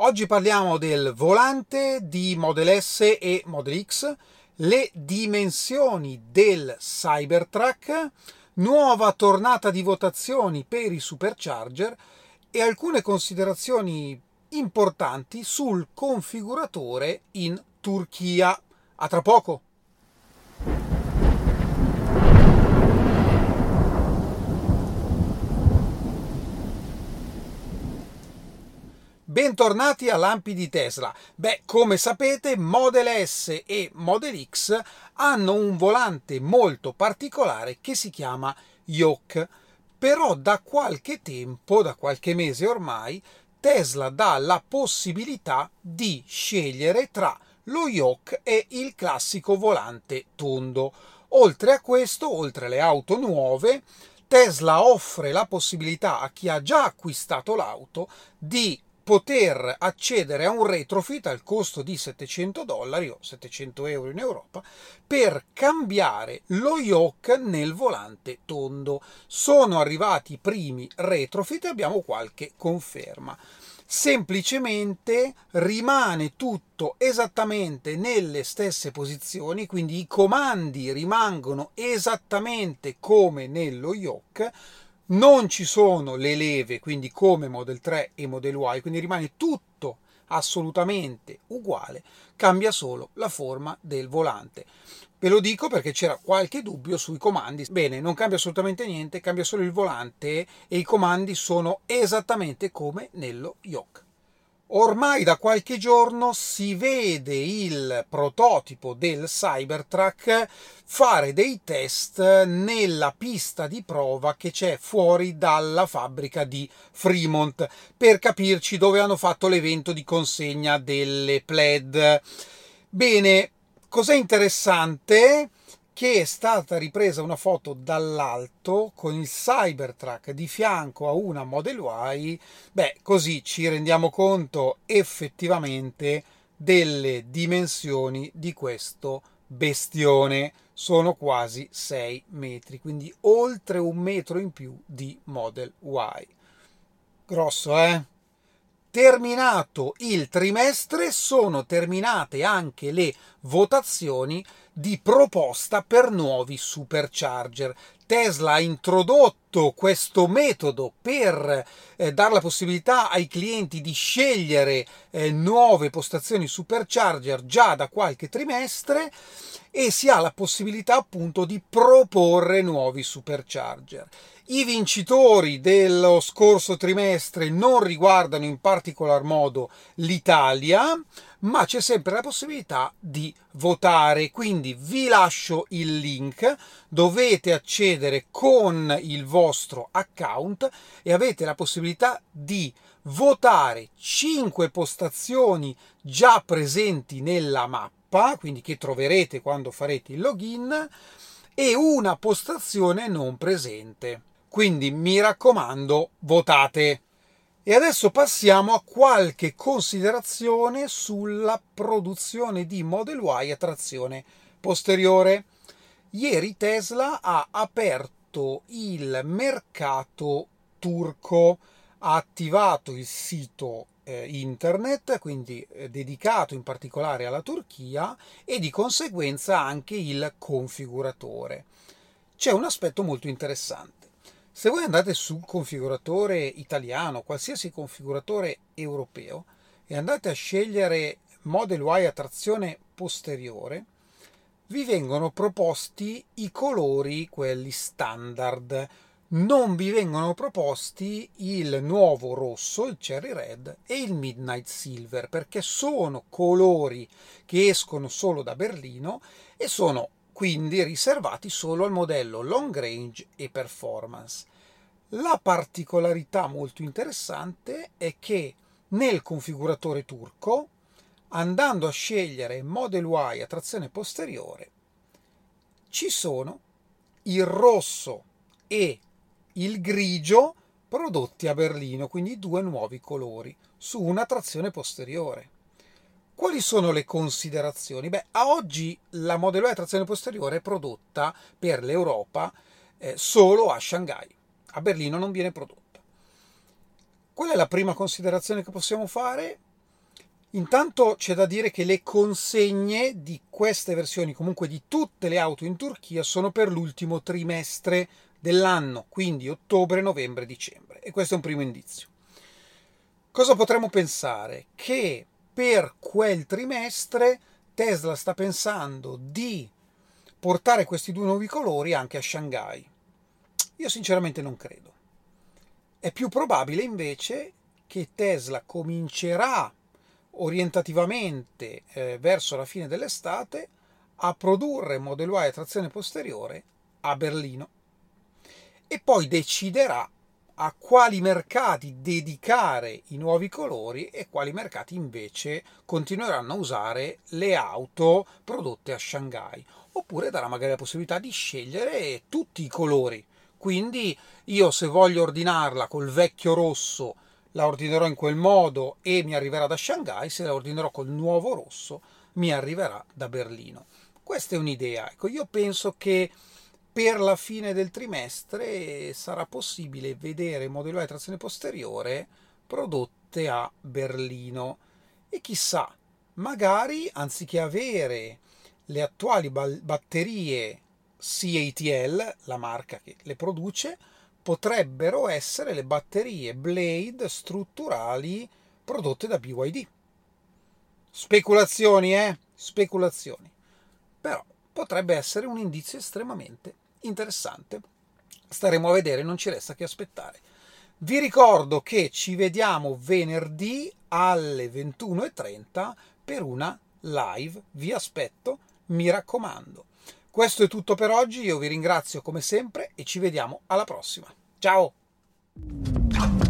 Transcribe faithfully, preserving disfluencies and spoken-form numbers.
Oggi parliamo del volante di Model S e Model X, le dimensioni del Cybertruck, nuova tornata di votazioni per i Supercharger e alcune considerazioni importanti sul configuratore in Turchia. A tra poco! Bentornati a Lampi di Tesla. Beh, come sapete, Model S e Model X hanno un volante molto particolare che si chiama Yoke. Però da qualche tempo, da qualche mese ormai, Tesla dà la possibilità di scegliere tra lo Yoke e il classico volante tondo. Oltre a questo, oltre alle auto nuove, Tesla offre la possibilità a chi ha già acquistato l'auto di poter accedere a un retrofit al costo di settecento dollari o settecento euro in Europa per cambiare lo Yoke nel volante tondo. Sono arrivati i primi retrofit e abbiamo qualche conferma. Semplicemente rimane tutto esattamente nelle stesse posizioni, quindi i comandi rimangono esattamente come nello Yoke. Non ci sono le leve, quindi come Model tre e Model Y, quindi rimane tutto assolutamente uguale, cambia solo la forma del volante. Ve lo dico perché c'era qualche dubbio sui comandi. Bene, non cambia assolutamente niente, cambia solo il volante e i comandi sono esattamente come nello Yoke. Ormai da qualche giorno si vede il prototipo del Cybertruck fare dei test nella pista di prova che c'è fuori dalla fabbrica di Fremont, per capirci, dove hanno fatto l'evento di consegna delle Plaid. Bene, cos'è interessante? Che è stata ripresa una foto dall'alto con il Cybertruck di fianco a una Model Y. Beh, così ci rendiamo conto effettivamente delle dimensioni di questo bestione. Sono quasi sei metri, quindi oltre un metro in più di Model Y. Grosso, eh? Terminato il trimestre, sono terminate anche le votazioni di proposta per nuovi Supercharger. Tesla ha introdotto questo metodo per eh, dare la possibilità ai clienti di scegliere eh, nuove postazioni Supercharger già da qualche trimestre, e si ha la possibilità appunto di proporre nuovi Supercharger. I vincitori dello scorso trimestre non riguardano in particolar modo l'Italia, ma c'è sempre la possibilità di votare. Quindi vi lascio il link, dovete accedere con il vostro account e avete la possibilità di votare cinque postazioni già presenti nella mappa, quindi che troverete quando farete il login, e una postazione non presente. Quindi mi raccomando, votate! E adesso passiamo a qualche considerazione sulla produzione di Model Y a trazione posteriore. Ieri Tesla ha aperto il mercato turco, ha attivato il sito internet, quindi dedicato in particolare alla Turchia, e di conseguenza anche il configuratore. C'è un aspetto molto interessante. Se voi andate sul configuratore italiano, qualsiasi configuratore europeo, e andate a scegliere Model Y a trazione posteriore, vi vengono proposti i colori, quelli standard. Non vi vengono proposti il nuovo rosso, il Cherry Red, e il Midnight Silver, perché sono colori che escono solo da Berlino e sono quindi riservati solo al modello long range e performance. La particolarità molto interessante è che nel configuratore turco, andando a scegliere Model Y a trazione posteriore, ci sono il rosso e il grigio prodotti a Berlino, quindi due nuovi colori su una trazione posteriore. Quali sono le considerazioni? Beh, a oggi la Model Y a trazione posteriore è prodotta per l'Europa eh, solo a Shanghai. A Berlino non viene prodotta. Qual è la prima considerazione che possiamo fare? Intanto c'è da dire che le consegne di queste versioni, comunque di tutte le auto in Turchia, sono per l'ultimo trimestre dell'anno, quindi ottobre, novembre, dicembre, e questo è un primo indizio. Cosa potremmo pensare? Che per quel trimestre Tesla sta pensando di portare questi due nuovi colori anche a Shanghai. Io sinceramente non credo. È più probabile invece che Tesla comincerà orientativamente eh, verso la fine dell'estate a produrre Model Y a trazione posteriore a Berlino e poi deciderà a quali mercati dedicare i nuovi colori e quali mercati invece continueranno a usare le auto prodotte a Shanghai, oppure darà magari la possibilità di scegliere tutti i colori. Quindi io, se voglio ordinarla col vecchio rosso, la ordinerò in quel modo e mi arriverà da Shanghai, se la ordinerò col nuovo rosso mi arriverà da Berlino. Questa è un'idea. Ecco, io penso che per la fine del trimestre sarà possibile vedere Model Y trazione posteriore prodotte a Berlino. E chissà, magari anziché avere le attuali batterie C A T L, la marca che le produce, potrebbero essere le batterie Blade strutturali prodotte da B Y D. Speculazioni, eh? Speculazioni. Però potrebbe essere un indizio estremamente interessante, staremo a vedere, non ci resta che aspettare. Vi ricordo che ci vediamo venerdì alle ventuno e trenta per una live, vi aspetto, mi raccomando. Questo è tutto per oggi, io vi ringrazio come sempre e ci vediamo alla prossima. Ciao!